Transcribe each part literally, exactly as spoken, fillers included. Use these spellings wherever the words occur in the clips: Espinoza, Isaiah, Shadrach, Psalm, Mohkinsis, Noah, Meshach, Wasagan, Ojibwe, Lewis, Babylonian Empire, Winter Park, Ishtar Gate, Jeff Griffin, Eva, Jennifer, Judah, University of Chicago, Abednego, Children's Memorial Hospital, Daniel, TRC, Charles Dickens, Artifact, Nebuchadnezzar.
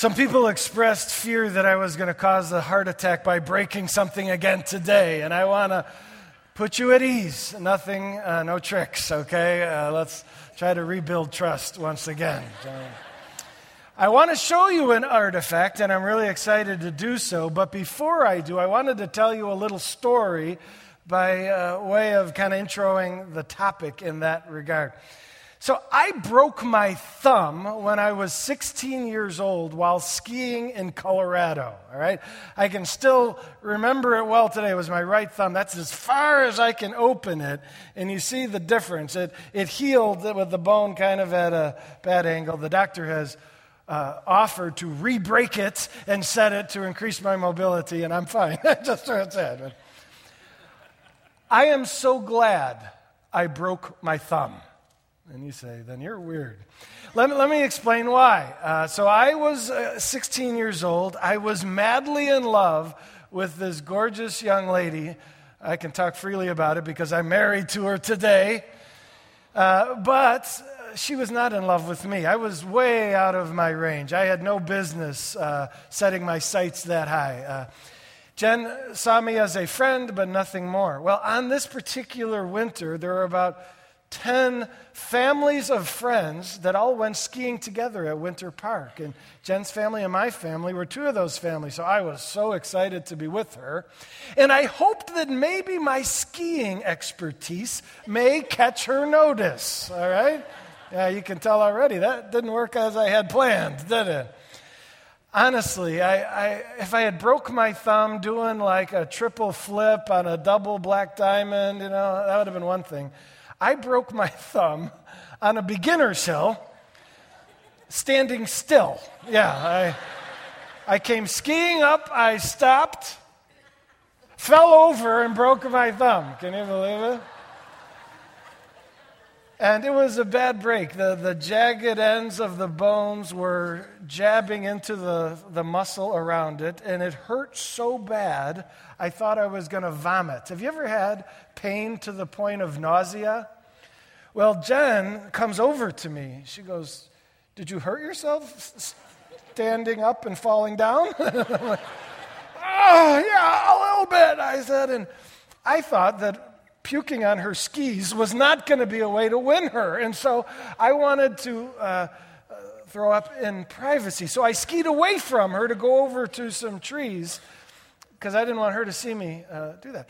Some people expressed fear that I was going to cause a heart attack by breaking something again today, and I want to put you at ease. Nothing, uh, no tricks, okay? Uh, let's try to rebuild trust once again. I want to show you an artifact, and I'm really excited to do so, but before I do, I wanted to tell you a little story by uh, way of kind of introing the topic in that regard. So I broke my thumb when I was sixteen years old while skiing in Colorado, all right? I can still remember it well today. It was my right thumb. That's as far as I can open it, and you see the difference. It it healed with the bone kind of at a bad angle. The doctor has uh, offered to re-break it and set it to increase my mobility, and I'm fine. Just so it's sad. I am so glad I broke my thumb. And you say, then you're weird. Let me, let me explain why. Uh, so I was uh, sixteen years old. I was madly in love with this gorgeous young lady. I can talk freely about it because I'm married to her today. Uh, but she was not in love with me. I was way out of my range. I had no business uh, setting my sights that high. Uh, Jen saw me as a friend, but nothing more. Well, on this particular winter, there were about ten families of friends that all went skiing together at Winter Park. And Jen's family and my family were two of those families, so I was so excited to be with her. And I hoped that maybe my skiing expertise may catch her notice, all right? Yeah, you can tell already that didn't work as I had planned, did it? Honestly, I, I if I had broke my thumb doing like a triple flip on a double black diamond, you know, that would have been one thing. I broke my thumb on a beginner's hill, standing still. Yeah, I I came skiing up, I stopped, fell over, and broke my thumb. Can you believe it? And it was a bad break. The the jagged ends of the bones were jabbing into the, the muscle around it, and it hurt so bad, I thought I was going to vomit. Have you ever had pain to the point of nausea? Well, Jen comes over to me. She goes, "Did you hurt yourself standing up and falling down?" I'm like, "Oh, yeah, a little bit," I said. And I thought that puking on her skis was not going to be a way to win her. And so I wanted to uh, throw up in privacy. So I skied away from her to go over to some trees because I didn't want her to see me uh, do that.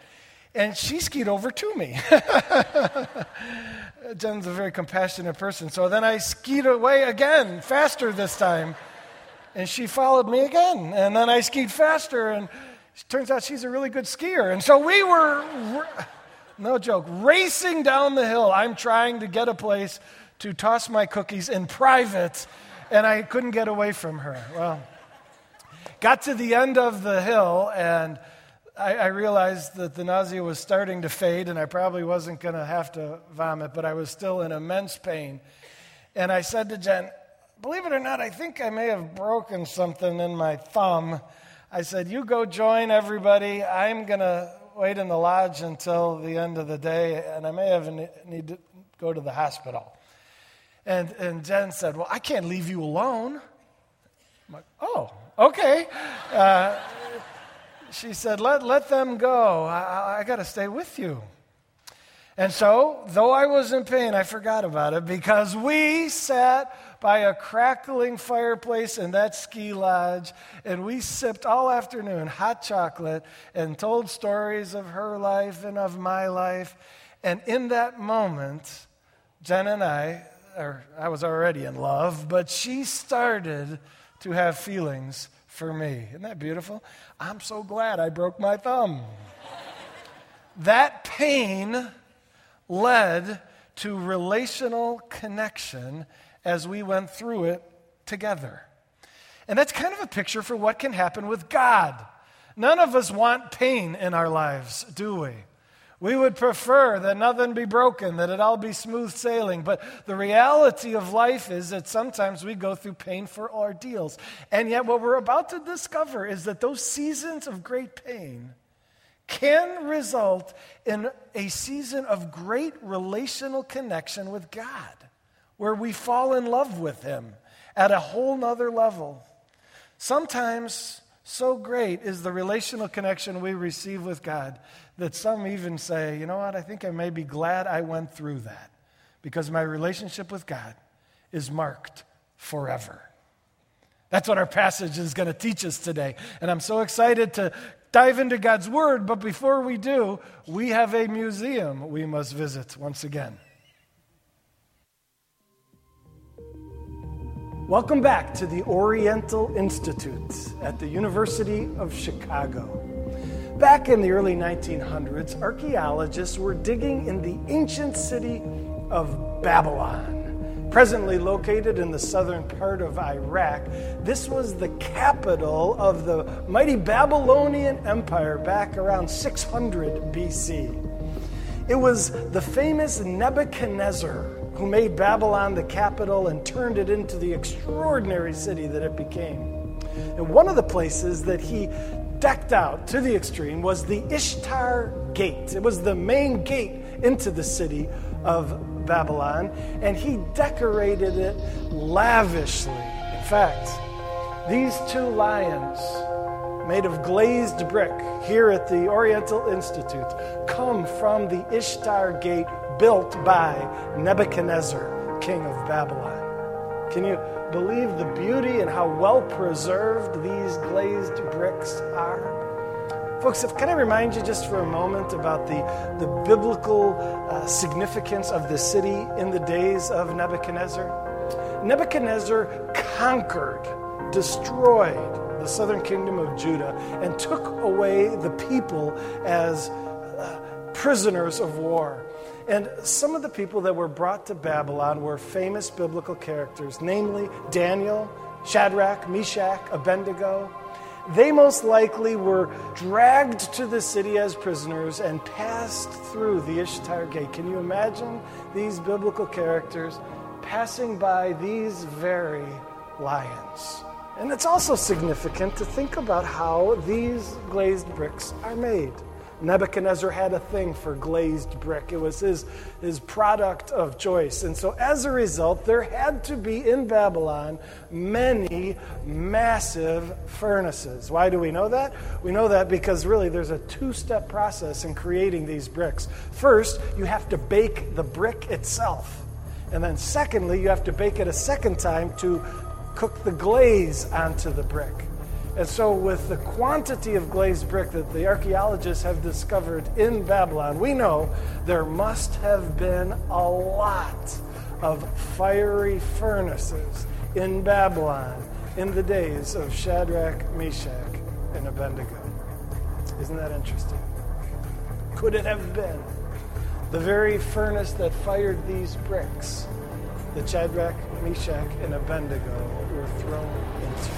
And she skied over to me. Jen's a very compassionate person. So then I skied away again, faster this time. And she followed me again. And then I skied faster. And it turns out she's a really good skier. And so we were... No joke. Racing down the hill, I'm trying to get a place to toss my cookies in private, and I couldn't get away from her. Well, got to the end of the hill, and I, I realized that the nausea was starting to fade, and I probably wasn't going to have to vomit, but I was still in immense pain. And I said to Jen, "Believe it or not, I think I may have broken something in my thumb." I said, "You go join everybody. I'm going to wait in the lodge until the end of the day, and I may have a need to go to the hospital." And and Jen said, "Well, I can't leave you alone." I'm like, "Oh, okay." Uh, she said, let, let them go. I, I got to stay with you." And so, though I was in pain, I forgot about it because we sat by a crackling fireplace in that ski lodge, and we sipped all afternoon hot chocolate and told stories of her life and of my life. And in that moment, Jen and I, or I was already in love, but she started to have feelings for me. Isn't that beautiful? I'm so glad I broke my thumb. That pain led to relational connection as we went through it together. And that's kind of a picture for what can happen with God. None of us want pain in our lives, do we? We would prefer that nothing be broken, that it all be smooth sailing. But the reality of life is that sometimes we go through painful ordeals. And yet what we're about to discover is that those seasons of great pain can result in a season of great relational connection with God, where we fall in love with Him at a whole nother level. Sometimes so great is the relational connection we receive with God that some even say, you know what, I think I may be glad I went through that because my relationship with God is marked forever. That's what our passage is going to teach us today. And I'm so excited to dive into God's word, but before we do, we have a museum we must visit once again. Welcome back to the Oriental Institute at the University of Chicago. Back in the early nineteen hundreds, archaeologists were digging in the ancient city of Babylon, presently located in the southern part of Iraq. This was the capital of the mighty Babylonian Empire back around six hundred B C. It was the famous Nebuchadnezzar who made Babylon the capital and turned it into the extraordinary city that it became. And one of the places that he decked out to the extreme was the Ishtar Gate. It was the main gate into the city of Babylon, and he decorated it lavishly. In fact, these two lions made of glazed brick here at the Oriental Institute come from the Ishtar Gate built by Nebuchadnezzar, king of Babylon. Can you believe the beauty and how well preserved these glazed bricks are? Folks, if, can I remind you just for a moment about the, the biblical uh, significance of the city in the days of Nebuchadnezzar? Nebuchadnezzar conquered, destroyed the southern kingdom of Judah and took away the people as uh, prisoners of war. And some of the people that were brought to Babylon were famous biblical characters, namely Daniel, Shadrach, Meshach, Abednego. They most likely were dragged to the city as prisoners and passed through the Ishtar Gate. Can you imagine these biblical characters passing by these very lions? And it's also significant to think about how these glazed bricks are made. Nebuchadnezzar had a thing for glazed brick. It was his, his product of choice. And so as a result, there had to be in Babylon many massive furnaces. Why do we know that? We know that because really there's a two-step process in creating these bricks. First, you have to bake the brick itself. And then secondly, you have to bake it a second time to cook the glaze onto the brick. And so with the quantity of glazed brick that the archaeologists have discovered in Babylon, we know there must have been a lot of fiery furnaces in Babylon in the days of Shadrach, Meshach, and Abednego. Isn't that interesting? Could it have been the very furnace that fired these bricks that Shadrach, Meshach, and Abednego were thrown into?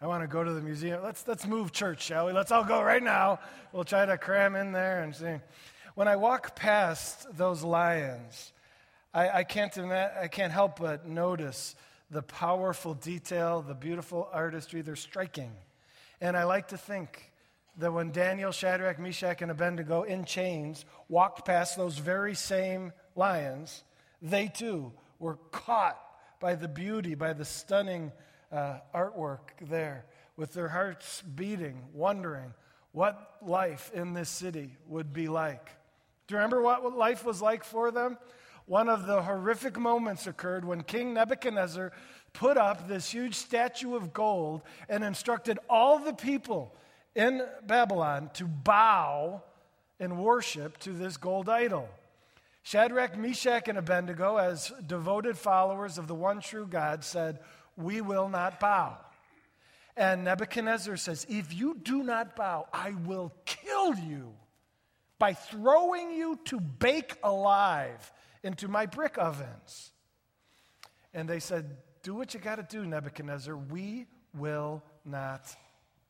I want to go to the museum. Let's let's move church, shall we? Let's all go right now. We'll try to cram in there and see. When I walk past those lions, I, I can't ima- I can't help but notice the powerful detail, the beautiful artistry. They're striking. And I like to think that when Daniel, Shadrach, Meshach, and Abednego in chains walked past those very same lions, they too were caught by the beauty, by the stunning Uh, artwork there, with their hearts beating, wondering what life in this city would be like. Do you remember what life was like for them? One of the horrific moments occurred when King Nebuchadnezzar put up this huge statue of gold and instructed all the people in Babylon to bow and worship to this gold idol. Shadrach, Meshach, and Abednego, as devoted followers of the one true God, said, "We will not bow." And Nebuchadnezzar says, "If you do not bow, I will kill you by throwing you to bake alive into my brick ovens." And they said, "Do what you got to do, Nebuchadnezzar. We will not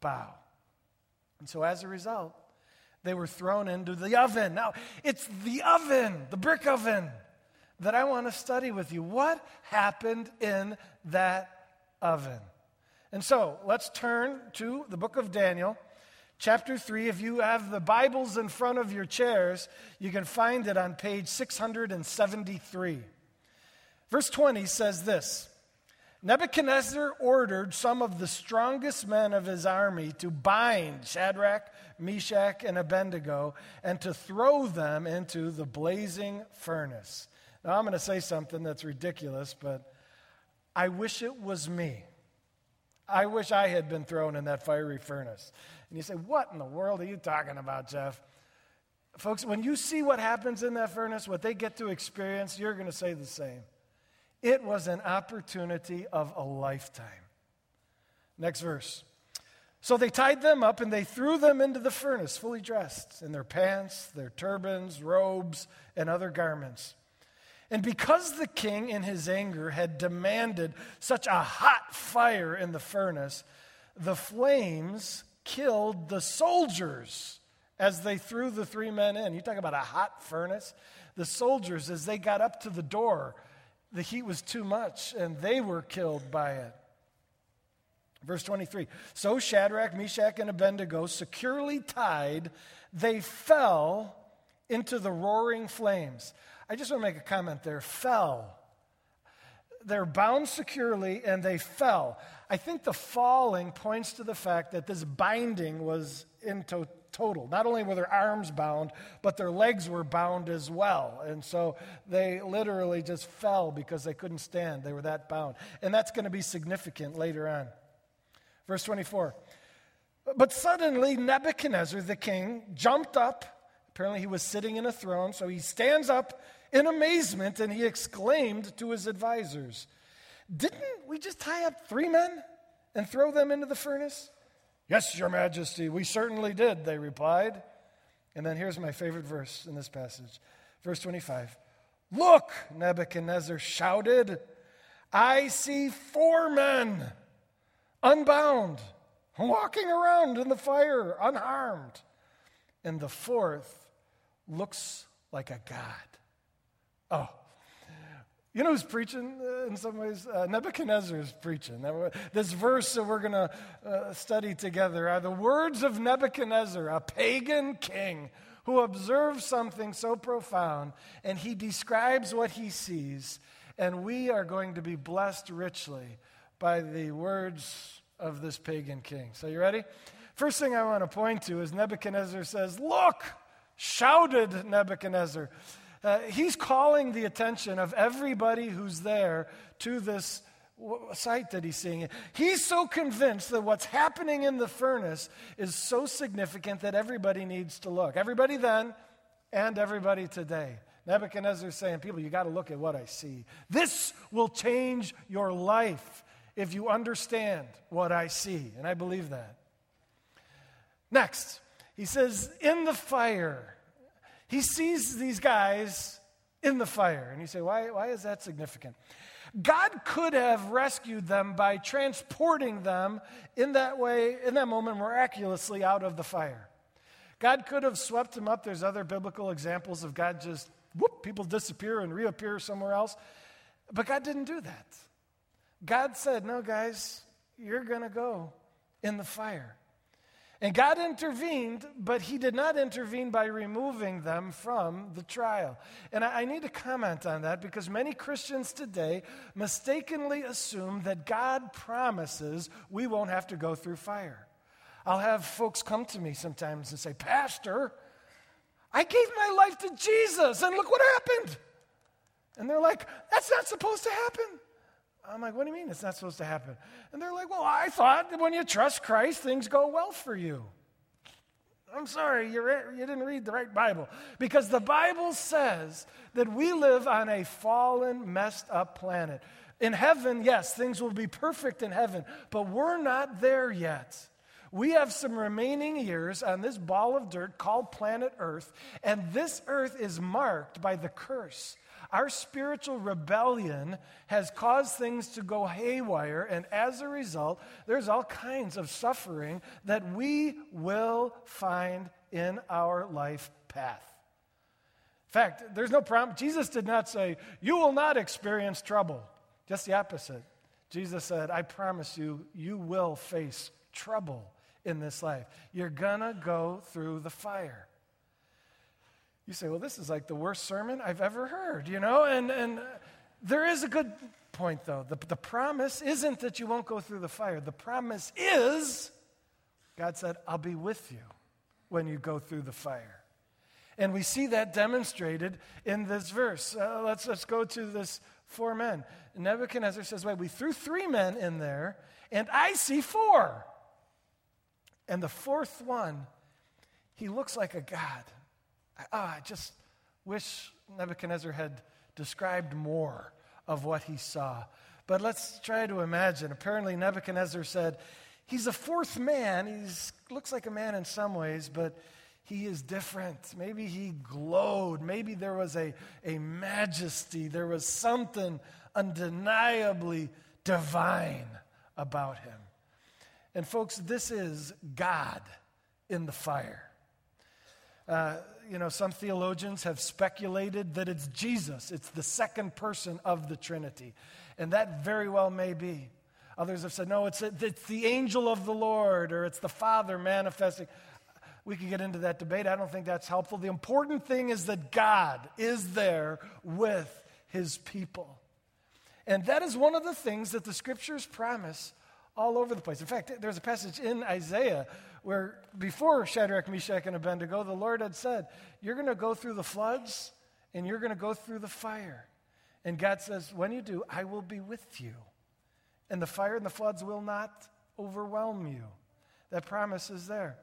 bow." And so as a result, they were thrown into the oven. Now, it's the oven, the brick oven, that I want to study with you. What happened in that oven? And so let's turn to the book of Daniel, chapter three. If you have the Bibles in front of your chairs, you can find it on page six hundred seventy-three. Verse twenty says this: Nebuchadnezzar ordered some of the strongest men of his army to bind Shadrach, Meshach, and Abednego and to throw them into the blazing furnace. Now, I'm going to say something that's ridiculous, but I wish it was me. I wish I had been thrown in that fiery furnace. And you say, what in the world are you talking about, Jeff? Folks, when you see what happens in that furnace, what they get to experience, you're going to say the same. It was an opportunity of a lifetime. Next verse. So they tied them up and they threw them into the furnace, fully dressed in their pants, their turbans, robes, and other garments. And because the king in his anger had demanded such a hot fire in the furnace, the flames killed the soldiers as they threw the three men in. You talk about a hot furnace. The soldiers, as they got up to the door, the heat was too much, and they were killed by it. Verse twenty-three, so Shadrach, Meshach, and Abednego, securely tied, they fell into the roaring flames. I just want to make a comment there. Fell. They're bound securely, and they fell. I think the falling points to the fact that this binding was in to- total. Not only were their arms bound, but their legs were bound as well. And so they literally just fell because they couldn't stand. They were that bound. And that's going to be significant later on. Verse twenty-four. But suddenly Nebuchadnezzar, the king, jumped up. Apparently he was sitting in a throne. So he stands up in amazement and he exclaimed to his advisors, didn't we just tie up three men and throw them into the furnace? Yes, Your Majesty, we certainly did, they replied. And then here's my favorite verse in this passage. Verse twenty-five. Look, Nebuchadnezzar shouted, I see four men unbound, walking around in the fire, unharmed. And the fourth looks like a god. Oh. You know who's preaching in some ways? Uh, Nebuchadnezzar is preaching. This verse that we're going to uh, study together are the words of Nebuchadnezzar, a pagan king who observes something so profound, and he describes what he sees, and we are going to be blessed richly by the words of this pagan king. So you ready? First thing I want to point to is Nebuchadnezzar says, look, shouted Nebuchadnezzar. Uh, he's calling the attention of everybody who's there to this w- sight that he's seeing. He's so convinced that what's happening in the furnace is so significant that everybody needs to look. Everybody then and everybody today. Nebuchadnezzar's saying, people, you got to look at what I see. This will change your life if you understand what I see. And I believe that. Next, he says, in the fire. He sees these guys in the fire. And you say, why, why is that significant? God could have rescued them by transporting them in that way, in that moment, miraculously out of the fire. God could have swept them up. There's other biblical examples of God just, whoop, people disappear and reappear somewhere else. But God didn't do that. God said, no, guys, you're going to go in the fire. And God intervened, but he did not intervene by removing them from the trial. And I, I need to comment on that because many Christians today mistakenly assume that God promises we won't have to go through fire. I'll have folks come to me sometimes and say, Pastor, I gave my life to Jesus, and look what happened. And they're like, that's not supposed to happen. I'm like, what do you mean it's not supposed to happen? And they're like, well, I thought that when you trust Christ, things go well for you. I'm sorry, you re- you didn't read the right Bible. Because the Bible says that we live on a fallen, messed up planet. In heaven, yes, things will be perfect in heaven, but we're not there yet. We have some remaining years on this ball of dirt called planet Earth, and this earth is marked by the curse. Our spiritual rebellion has caused things to go haywire, and as a result, there's all kinds of suffering that we will find in our life path. In fact, there's no problem. Jesus did not say, you will not experience trouble. Just the opposite. Jesus said, I promise you, you will face trouble in this life. You're gonna go through the fire. You say, well, this is like the worst sermon I've ever heard, you know? And and there is a good point, though. The, the promise isn't that you won't go through the fire. The promise is, God said, I'll be with you when you go through the fire. And we see that demonstrated in this verse. Uh, let's, let's go to this four men. Nebuchadnezzar says, wait, we threw three men in there, and I see four. And the fourth one, he looks like a god. I, oh, I just wish Nebuchadnezzar had described more of what he saw. But let's try to imagine. Apparently Nebuchadnezzar said, he's a fourth man. He looks like a man in some ways, but he is different. Maybe he glowed. Maybe there was a, a majesty. There was something undeniably divine about him. And folks, this is God in the fire. Uh, you know, some theologians have speculated that it's Jesus. It's the second person of the Trinity. And that very well may be. Others have said, no, it's, a, it's the angel of the Lord, or it's the Father manifesting. We could get into that debate. I don't think that's helpful. The important thing is that God is there with his people. And that is one of the things that the scriptures promise all over the place. In fact, there's a passage in Isaiah where before Shadrach, Meshach, and Abednego, the Lord had said, you're going to go through the floods and you're going to go through the fire. And God says, when you do, I will be with you. And the fire and the floods will not overwhelm you. That promise is there.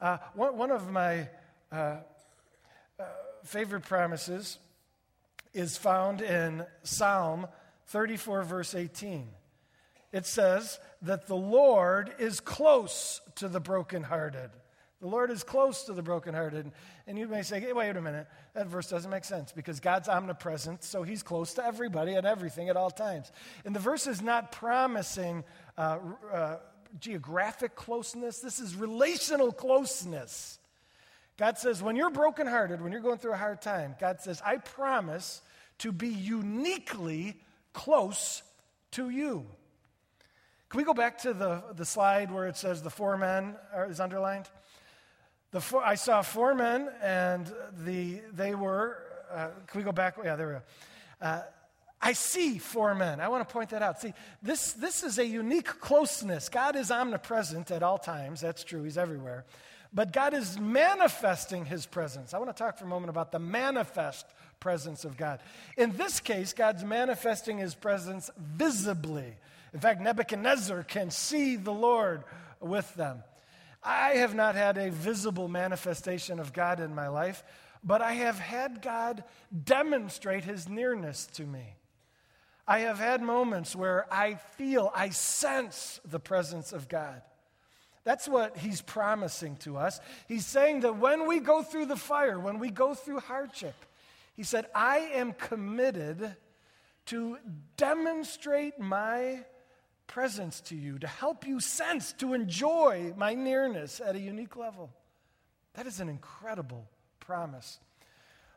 Uh, one, one of my uh, uh, favorite promises is found in Psalm thirty-four, verse eighteen. It says that the Lord is close to the brokenhearted. The Lord is close to the brokenhearted. And you may say, hey, wait a minute, that verse doesn't make sense because God's omnipresent, so he's close to everybody and everything at all times. And the verse is not promising uh, uh geographic closeness. This is relational closeness. God says, when you're brokenhearted, when you're going through a hard time, God says, I promise to be uniquely close to you. Can we go back to the, the slide where it says the four men are, is underlined? The four, I saw four men, and the they were, uh, can we go back? Yeah, there we go. Uh, I see four men. I want to point that out. See, this, this is a unique closeness. God is omnipresent at all times. That's true. He's everywhere. But God is manifesting his presence. I want to talk for a moment about the manifest presence of God. In this case, God's manifesting his presence visibly. In fact, Nebuchadnezzar can see the Lord with them. I have not had a visible manifestation of God in my life, but I have had God demonstrate his nearness to me. I have had moments where I feel, I sense the presence of God. That's what he's promising to us. He's saying that when we go through the fire, when we go through hardship, he said, I am committed to demonstrate my presence to you, to help you sense, to enjoy my nearness at a unique level. That is an incredible promise.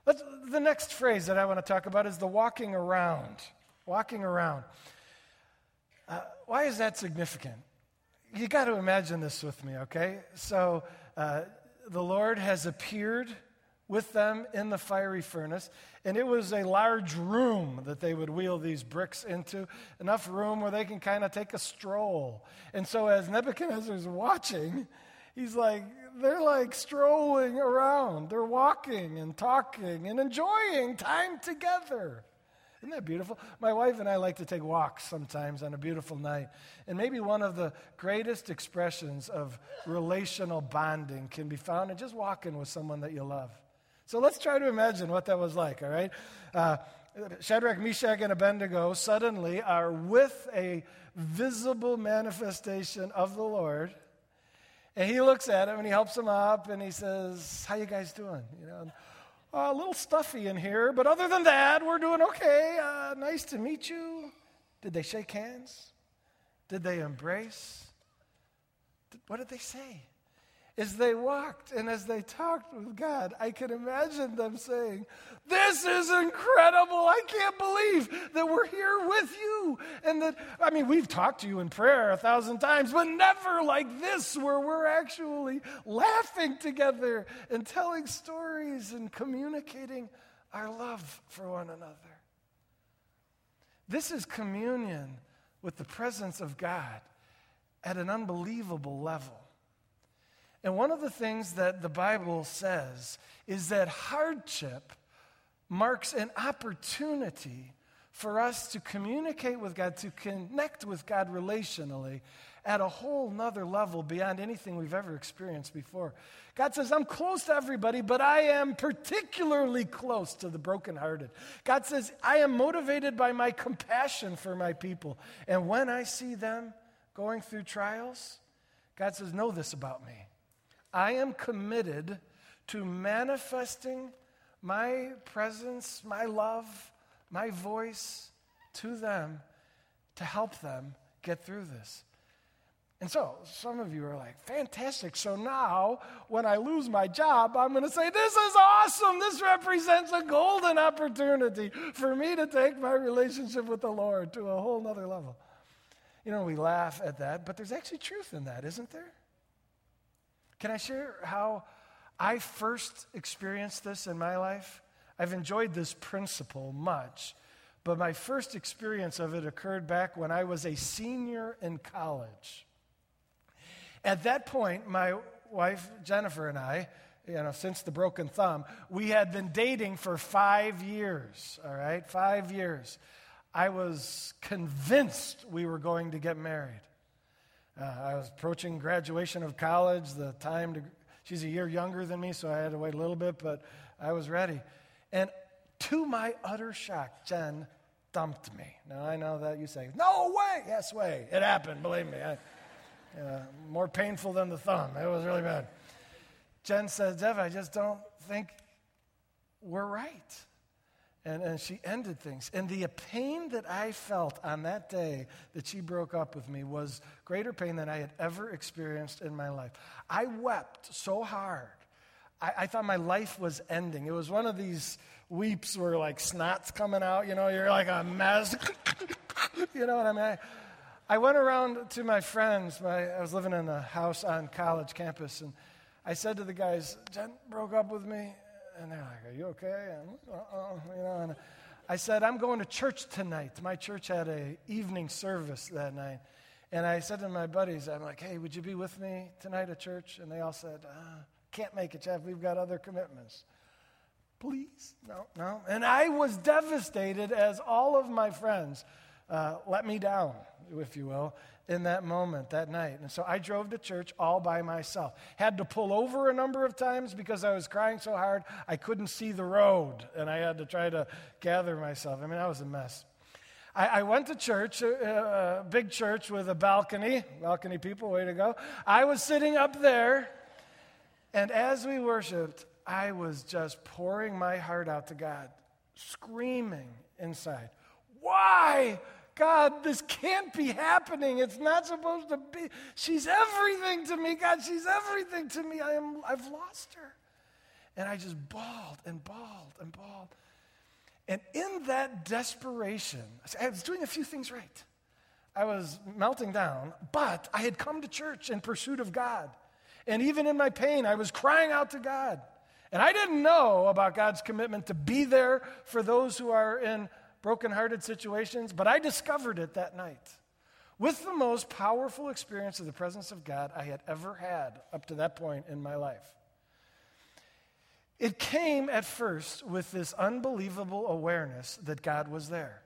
Let's, the next phrase that I want to talk about is the walking around. Walking around. Uh, why is that significant? You got to imagine this with me, okay? So uh, the Lord has appeared with them in the fiery furnace, and it was a large room that they would wheel these bricks into, enough room where they can kind of take a stroll. And so as Nebuchadnezzar's watching, he's like, they're like strolling around. They're walking and talking and enjoying time together. Isn't that beautiful? My wife and I like to take walks sometimes on a beautiful night. And maybe one of the greatest expressions of relational bonding can be found in just walking with someone that you love. So let's try to imagine what that was like, all right? Uh, Shadrach, Meshach, and Abednego suddenly are with a visible manifestation of the Lord. And he looks at him, and he helps him up, and he says, how you guys doing? You know, oh, a little stuffy in here, but other than that, we're doing okay. Uh, nice to meet you. Did they shake hands? Did they embrace? Did, what did they say? as they walked and as they talked with God, I can imagine them saying, this is incredible. I can't believe that we're here with you. And that, I mean, we've talked to you in prayer a thousand times, but never like this, where we're actually laughing together and telling stories and communicating our love for one another. This is communion with the presence of God at an unbelievable level. And one of the things that the Bible says is that hardship marks an opportunity for us to communicate with God, to connect with God relationally at a whole nother level beyond anything we've ever experienced before. God says, I'm close to everybody, but I am particularly close to the brokenhearted. God says, I am motivated by my compassion for my people. And when I see them going through trials, God says, know this about me. I am committed to manifesting my presence, my love, my voice to them to help them get through this. And so some of you are like, fantastic. So now when I lose my job, I'm going to say, this is awesome. This represents a golden opportunity for me to take my relationship with the Lord to a whole nother level. You know, we laugh at that, but there's actually truth in that, isn't there? Can I share how I first experienced this in my life? I've enjoyed this principle much, but my first experience of it occurred back when I was a senior in college. At that point, my wife, Jennifer, and I, you know, since the broken thumb, we had been dating for five years, all right, five years. I was convinced we were going to get married. Uh, I was approaching graduation of college, the time to, she's a year younger than me, so I had to wait a little bit, but I was ready. And to my utter shock, Jen dumped me. Now, I know that you say, no way, yes way. It happened, believe me. I, uh, more painful than the thumb. It was really bad. Jen said, Jeff, I just don't think we're right. And and she ended things. And the pain that I felt on that day that she broke up with me was greater pain than I had ever experienced in my life. I wept so hard. I, I thought my life was ending. It was one of these weeps where, like, snot's coming out. You know, you're like a mess. You know what I mean? I, I went around to my friends. My, I was living in a house on college campus. And I said to the guys, Jen broke up with me. And they're like, are you okay? And, uh-oh, you know, and I said, I'm going to church tonight. My church had an evening service that night. And I said to my buddies, I'm like, hey, would you be with me tonight at church? And they all said, uh, can't make it, Jeff. We've got other commitments. Please? No, no. And I was devastated as all of my friends uh, let me down, if you will, in that moment, that night. And so I drove to church all by myself. Had to pull over a number of times because I was crying so hard I couldn't see the road, and I had to try to gather myself. I mean, I was a mess. I, I went to church, a, a big church with a balcony. Balcony people, way to go. I was sitting up there, and as we worshiped, I was just pouring my heart out to God, screaming inside, why? God, this can't be happening. It's not supposed to be. She's everything to me, God. She's everything to me. I am, I've lost her. And I just bawled and bawled and bawled. And in that desperation, I was doing a few things right. I was melting down, but I had come to church in pursuit of God. And even in my pain, I was crying out to God. And I didn't know about God's commitment to be there for those who are in brokenhearted situations, but I discovered it that night with the most powerful experience of the presence of God I had ever had up to that point in my life. It came at first with this unbelievable awareness that God was there.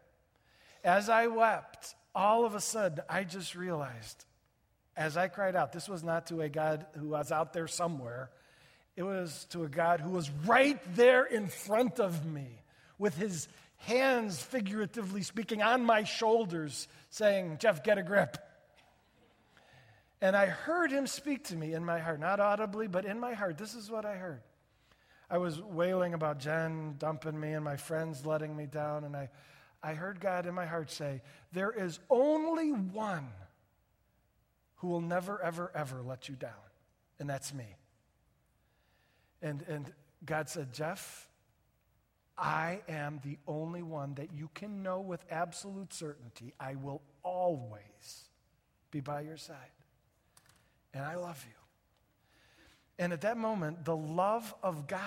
As I wept, all of a sudden, I just realized, as I cried out, this was not to a God who was out there somewhere. It was to a God who was right there in front of me with his hands, figuratively speaking, on my shoulders, saying, Jeff, get a grip. And I heard him speak to me in my heart, not audibly, but in my heart. This is what I heard. I was wailing about Jen dumping me and my friends letting me down, and I, I heard God in my heart say, there is only one who will never, ever, ever let you down, and that's me. And, and God said, Jeff, I am the only one that you can know with absolute certainty. I will always be by your side. And I love you. And at that moment, the love of God,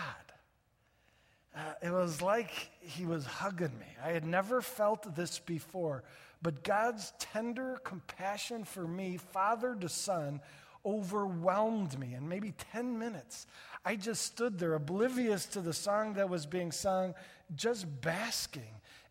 uh, it was like he was hugging me. I had never felt this before. But God's tender compassion for me, father to son, overwhelmed me. And maybe ten minutes, I just stood there oblivious to the song that was being sung, just basking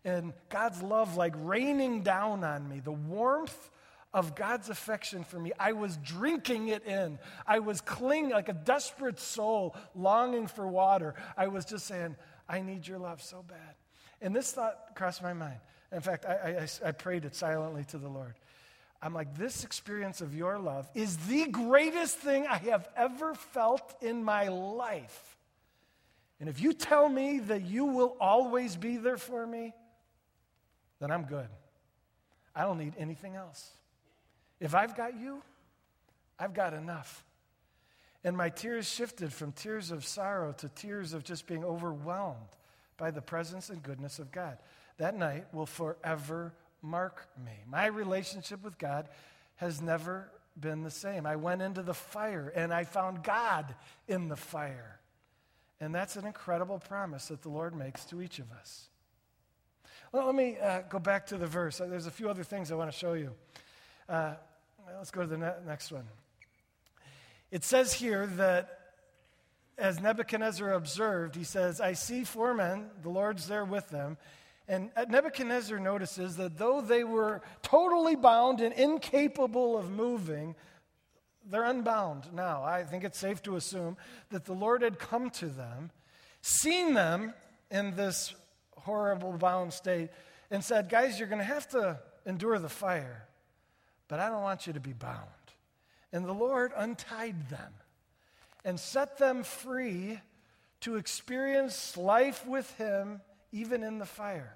in God's love like raining down on me, the warmth of God's affection for me. I was drinking it in. I was clinging like a desperate soul longing for water. I was just saying, I need your love so bad. And this thought crossed my mind. In fact, I, I, I prayed it silently to the Lord. I'm like, this experience of your love is the greatest thing I have ever felt in my life. And if you tell me that you will always be there for me, then I'm good. I don't need anything else. If I've got you, I've got enough. And my tears shifted from tears of sorrow to tears of just being overwhelmed by the presence and goodness of God. That night will forever mark me. My relationship with God has never been the same. I went into the fire and I found God in the fire. And that's an incredible promise that the Lord makes to each of us. Well, let me uh, go back to the verse. There's a few other things I want to show you. Uh, let's go to the ne- next one. It says here that as Nebuchadnezzar observed, he says, I see four men, the Lord's there with them. And Nebuchadnezzar notices that though they were totally bound and incapable of moving, they're unbound now. I think it's safe to assume that the Lord had come to them, seen them in this horrible bound state, and said, guys, you're going to have to endure the fire, but I don't want you to be bound. And the Lord untied them and set them free to experience life with him, even in the fire.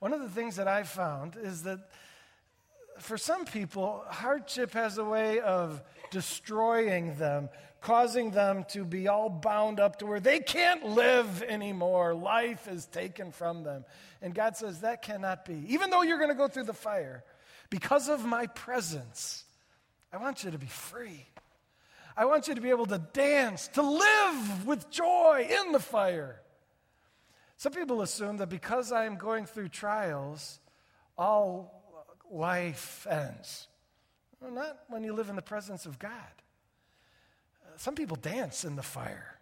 One of the things that I've found is that for some people, hardship has a way of destroying them, causing them to be all bound up to where they can't live anymore. Life is taken from them. And God says, that cannot be. Even though you're going to go through the fire, because of my presence, I want you to be free. I want you to be able to dance, to live with joy in the fire. Some people assume that because I'm going through trials, all life ends. Well, not when you live in the presence of God. Uh, some people dance in the fire.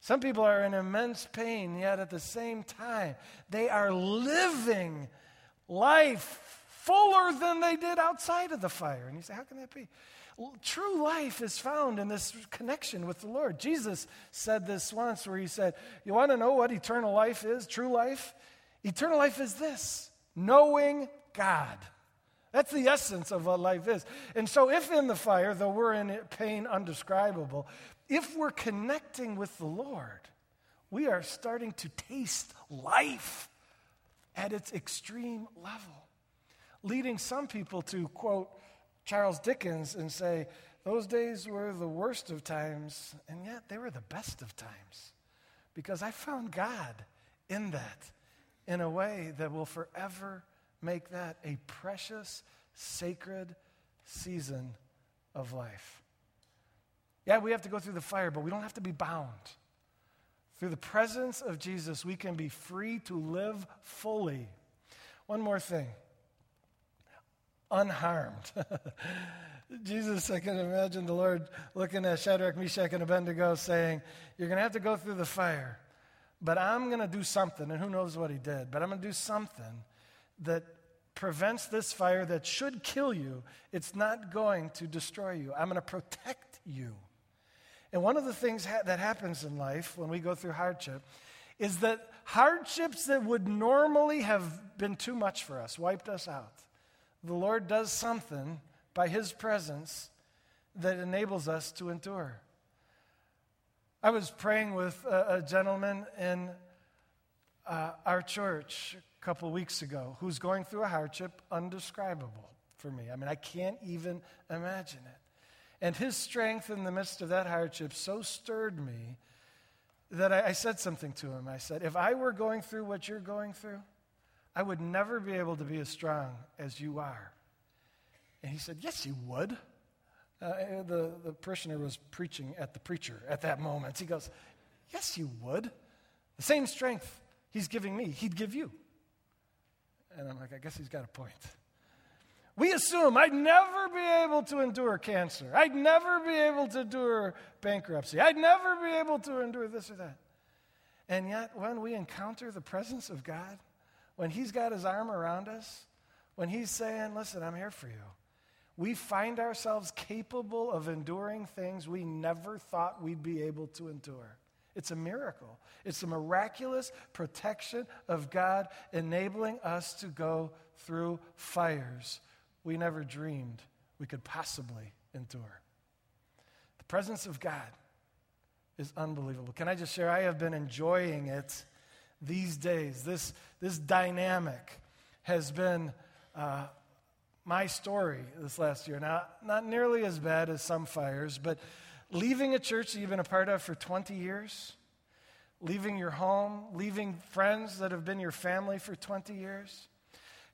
Some people are in immense pain, yet at the same time, they are living life fuller than they did outside of the fire. And you say, how can that be? True life is found in this connection with the Lord. Jesus said this once where he said, you want to know what eternal life is, true life? Eternal life is this, knowing God. That's the essence of what life is. And so if in the fire, though we're in pain undescribable, if we're connecting with the Lord, we are starting to taste life at its extreme level, leading some people to, quote, Charles Dickens and say, those days were the worst of times, and yet they were the best of times because I found God in that in a way that will forever make that a precious, sacred season of life. Yeah, we have to go through the fire, but we don't have to be bound. Through the presence of Jesus, we can be free to live fully. One more thing. Unharmed. Jesus, I can imagine the Lord looking at Shadrach, Meshach, and Abednego saying, you're going to have to go through the fire, but I'm going to do something, and who knows what he did, but I'm going to do something that prevents this fire that should kill you. It's not going to destroy you. I'm going to protect you. And one of the things ha- that happens in life when we go through hardship is that hardships that would normally have been too much for us, wiped us out, the Lord does something by his presence that enables us to endure. I was praying with a, a gentleman in uh, our church a couple weeks ago who's going through a hardship undescribable for me. I mean, I can't even imagine it. And his strength in the midst of that hardship so stirred me that I, I said something to him. I said, if I were going through what you're going through, I would never be able to be as strong as you are. And he said, yes, you would. Uh, the, the parishioner was preaching at the preacher at that moment. He goes, yes, you would. The same strength he's giving me, he'd give you. And I'm like, I guess he's got a point. We assume I'd never be able to endure cancer. I'd never be able to endure bankruptcy. I'd never be able to endure this or that. And yet, when we encounter the presence of God, when he's got his arm around us, when he's saying, listen, I'm here for you, we find ourselves capable of enduring things we never thought we'd be able to endure. It's a miracle. It's a miraculous protection of God enabling us to go through fires we never dreamed we could possibly endure. The presence of God is unbelievable. Can I just share? I have been enjoying it these days. This, this dynamic has been uh, my story this last year. Now, not nearly as bad as some fires, but leaving a church that you've been a part of for twenty years, leaving your home, leaving friends that have been your family for twenty years,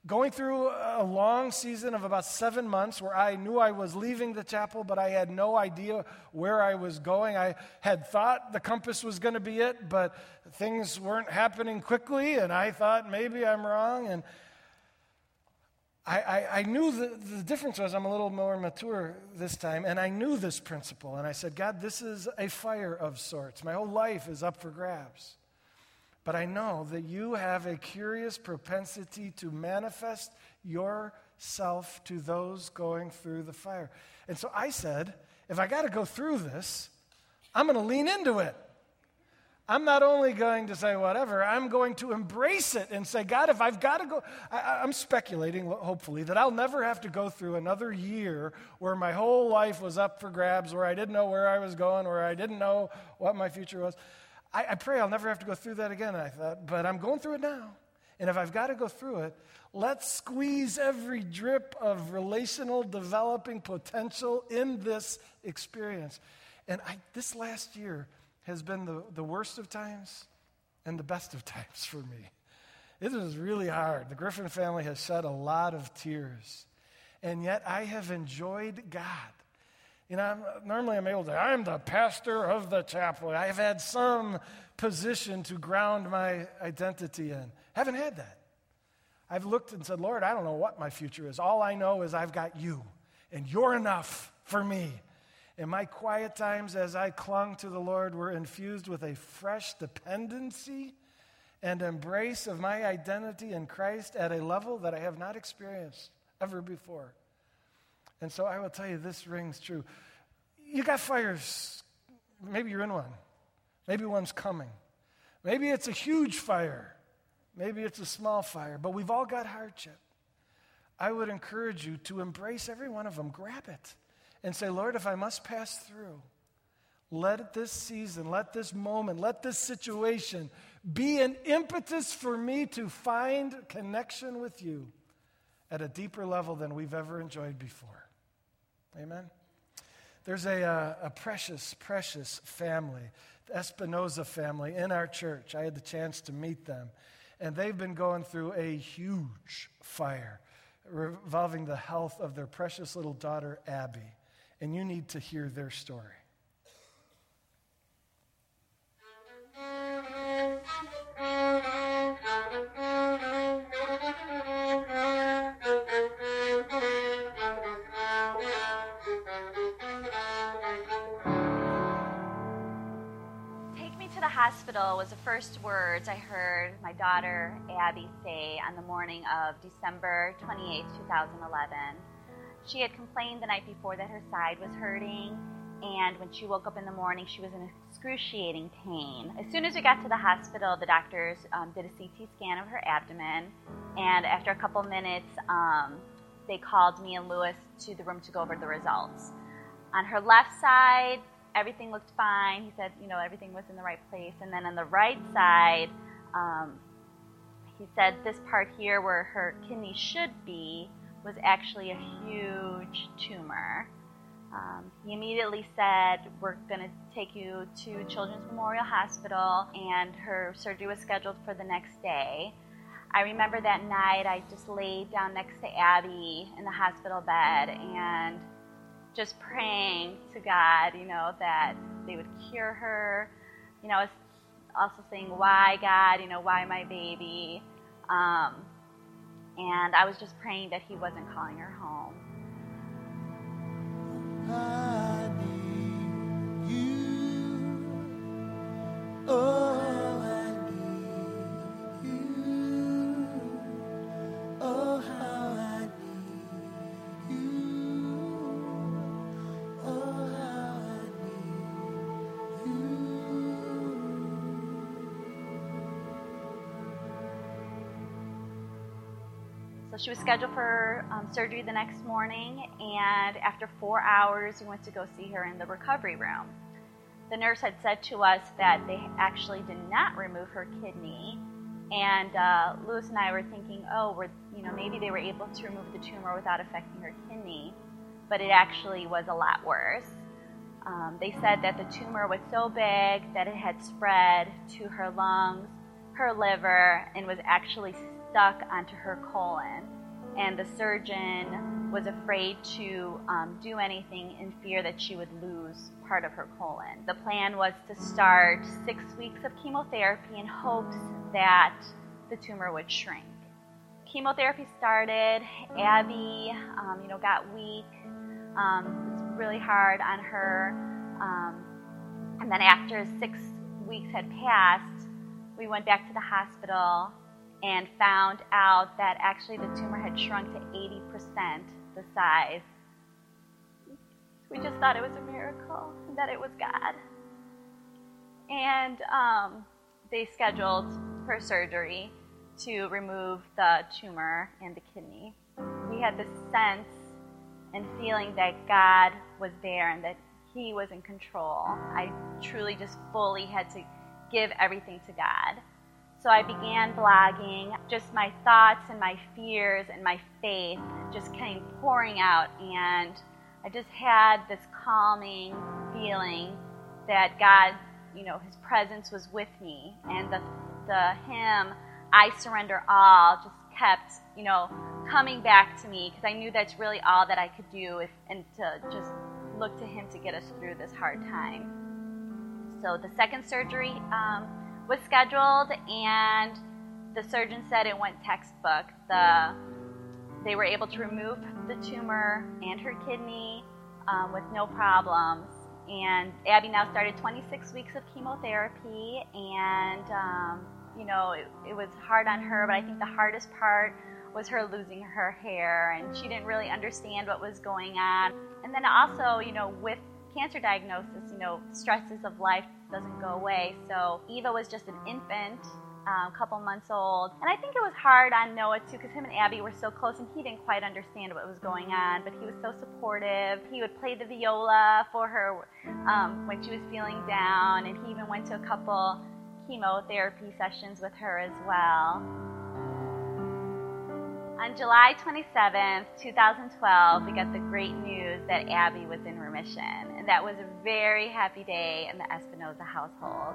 going through a long season of about seven months where I knew I was leaving the chapel, but I had no idea where I was going. I had thought the compass was going to be it, but things weren't happening quickly, and I thought maybe I'm wrong. And I, I, I knew the, the difference was I'm a little more mature this time, and I knew this principle. And I said, God, this is a fire of sorts. My whole life is up for grabs. But I know that you have a curious propensity to manifest yourself to those going through the fire. And so I said, if I got to go through this, I'm going to lean into it. I'm not only going to say whatever, I'm going to embrace it and say, God, if I've got to go, I, I'm speculating, hopefully, that I'll never have to go through another year where my whole life was up for grabs, where I didn't know where I was going, where I didn't know what my future was. I, I pray I'll never have to go through that again, I thought, but I'm going through it now. And if I've got to go through it, let's squeeze every drip of relational developing potential in this experience. And I, this last year, has been the, the worst of times and the best of times for me. It was really hard. The Griffin family has shed a lot of tears, and yet I have enjoyed God. You know, I'm, normally I'm able to say, I'm the pastor of the chapel. I've had some position to ground my identity in. Haven't had that. I've looked and said, Lord, I don't know what my future is. All I know is I've got you, and you're enough for me. And my quiet times as I clung to the Lord were infused with a fresh dependency and embrace of my identity in Christ at a level that I have not experienced ever before. And so I will tell you, this rings true. You got fires. Maybe you're in one. Maybe one's coming. Maybe it's a huge fire. Maybe it's a small fire. But we've all got hardship. I would encourage you to embrace every one of them. Grab it. And say, Lord, if I must pass through, let this season, let this moment, let this situation be an impetus for me to find connection with you at a deeper level than we've ever enjoyed before. Amen? There's a, uh, a precious, precious family, the Espinoza family in our church. I had the chance to meet them. And they've been going through a huge fire revolving the health of their precious little daughter, Abby. And you need to hear their story. Take me to the hospital was the first words I heard my daughter, Abby, say on the morning of December twenty-eighth, twenty eleven. She had complained the night before that her side was hurting, and when she woke up in the morning, she was in excruciating pain. As soon as we got to the hospital, the doctors um, did a C T scan of her abdomen, and after a couple minutes, um, they called me and Lewis to the room to go over the results. On her left side, everything looked fine. He said, you know, everything was in the right place. And then on the right side, um, he said this part here where her kidney should be was actually a huge tumor. Um, he immediately said, we're going to take you to Children's Memorial Hospital, and her surgery was scheduled for the next day. I remember that night I just laid down next to Abby in the hospital bed and just praying to God, you know, that they would cure her. You know, I was also saying, why, God, you know, why my baby? Um, and I was just praying that he wasn't calling her home. I need you. Oh, I need you. Oh, how I need you. Oh, how I need you. So she was scheduled for um, surgery the next morning, and after four hours, we went to go see her in the recovery room. The nurse had said to us that they actually did not remove her kidney, and uh, Lewis and I were thinking, oh, we're, you know, maybe they were able to remove the tumor without affecting her kidney, but it actually was a lot worse. Um, they said that the tumor was so big that it had spread to her lungs, her liver, and was actually stuck onto her colon, and the surgeon was afraid to um, do anything in fear that she would lose part of her colon. The plan was to start six weeks of chemotherapy in hopes that the tumor would shrink. Chemotherapy started. Abby, um, you know, got weak. Um, it was really hard on her. Um, and then after six weeks had passed, we went back to the hospital and found out that actually the tumor had shrunk to eighty percent the size. We just thought it was a miracle, that it was God. And um, they scheduled her surgery to remove the tumor and the kidney. We had this sense and feeling that God was there and that he was in control. I truly just fully had to give everything to God. So I began blogging, just my thoughts and my fears and my faith just came pouring out, and I just had this calming feeling that God, you know, his presence was with me, and the, the hymn, I Surrender All, just kept, you know, coming back to me, because I knew that's really all that I could do, if, and to just look to him to get us through this hard time. So the second surgery um, was scheduled, and the surgeon said it went textbook. The, they were able to remove the tumor and her kidney um, with no problems. And Abby now started twenty-six weeks of chemotherapy, and um, you know, it, it was hard on her, but I think the hardest part was her losing her hair, and she didn't really understand what was going on. And then also, you know, with cancer diagnosis, you know, stresses of life doesn't go away. So Eva was just an infant, a um, couple months old. And I think it was hard on Noah too, because him and Abby were so close and he didn't quite understand what was going on, but he was so supportive. He would play the viola for her um, when she was feeling down, and he even went to a couple chemotherapy sessions with her as well. On July twenty-seventh, twenty twelve, we got the great news that Abby was in remission, and that was a very happy day in the Espinoza household.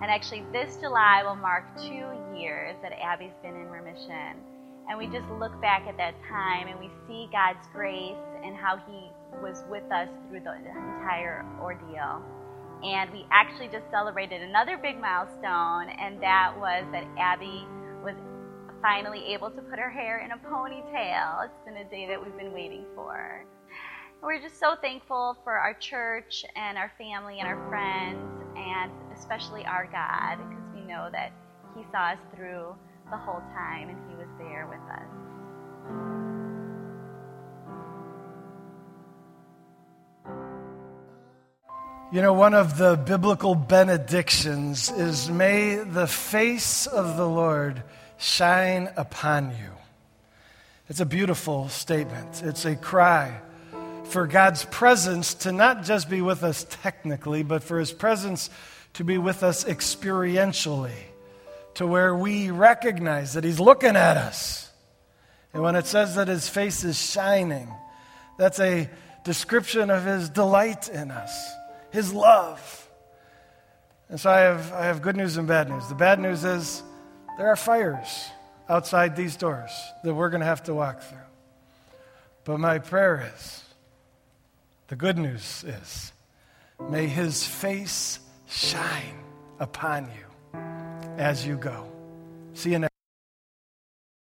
And actually this July will mark two years that Abby's been in remission, and we just look back at that time and we see God's grace and how he was with us through the entire ordeal. And we actually just celebrated another big milestone, and that was that Abby was finally able to put her hair in a ponytail. It's been a day that we've been waiting for. We're just so thankful for our church and our family and our friends, and especially our God, because we know that he saw us through the whole time and he was there with us. You know, one of the biblical benedictions is, may the face of the Lord shine upon you. It's a beautiful statement. It's a cry for God's presence to not just be with us technically, but for his presence to be with us experientially, to where we recognize that he's looking at us. And when it says that his face is shining, that's a description of his delight in us, his love. And so I have, I have good news and bad news. The bad news is there are fires outside these doors that we're going to have to walk through. But my prayer is, the good news is, may his face shine upon you as you go. See you next time.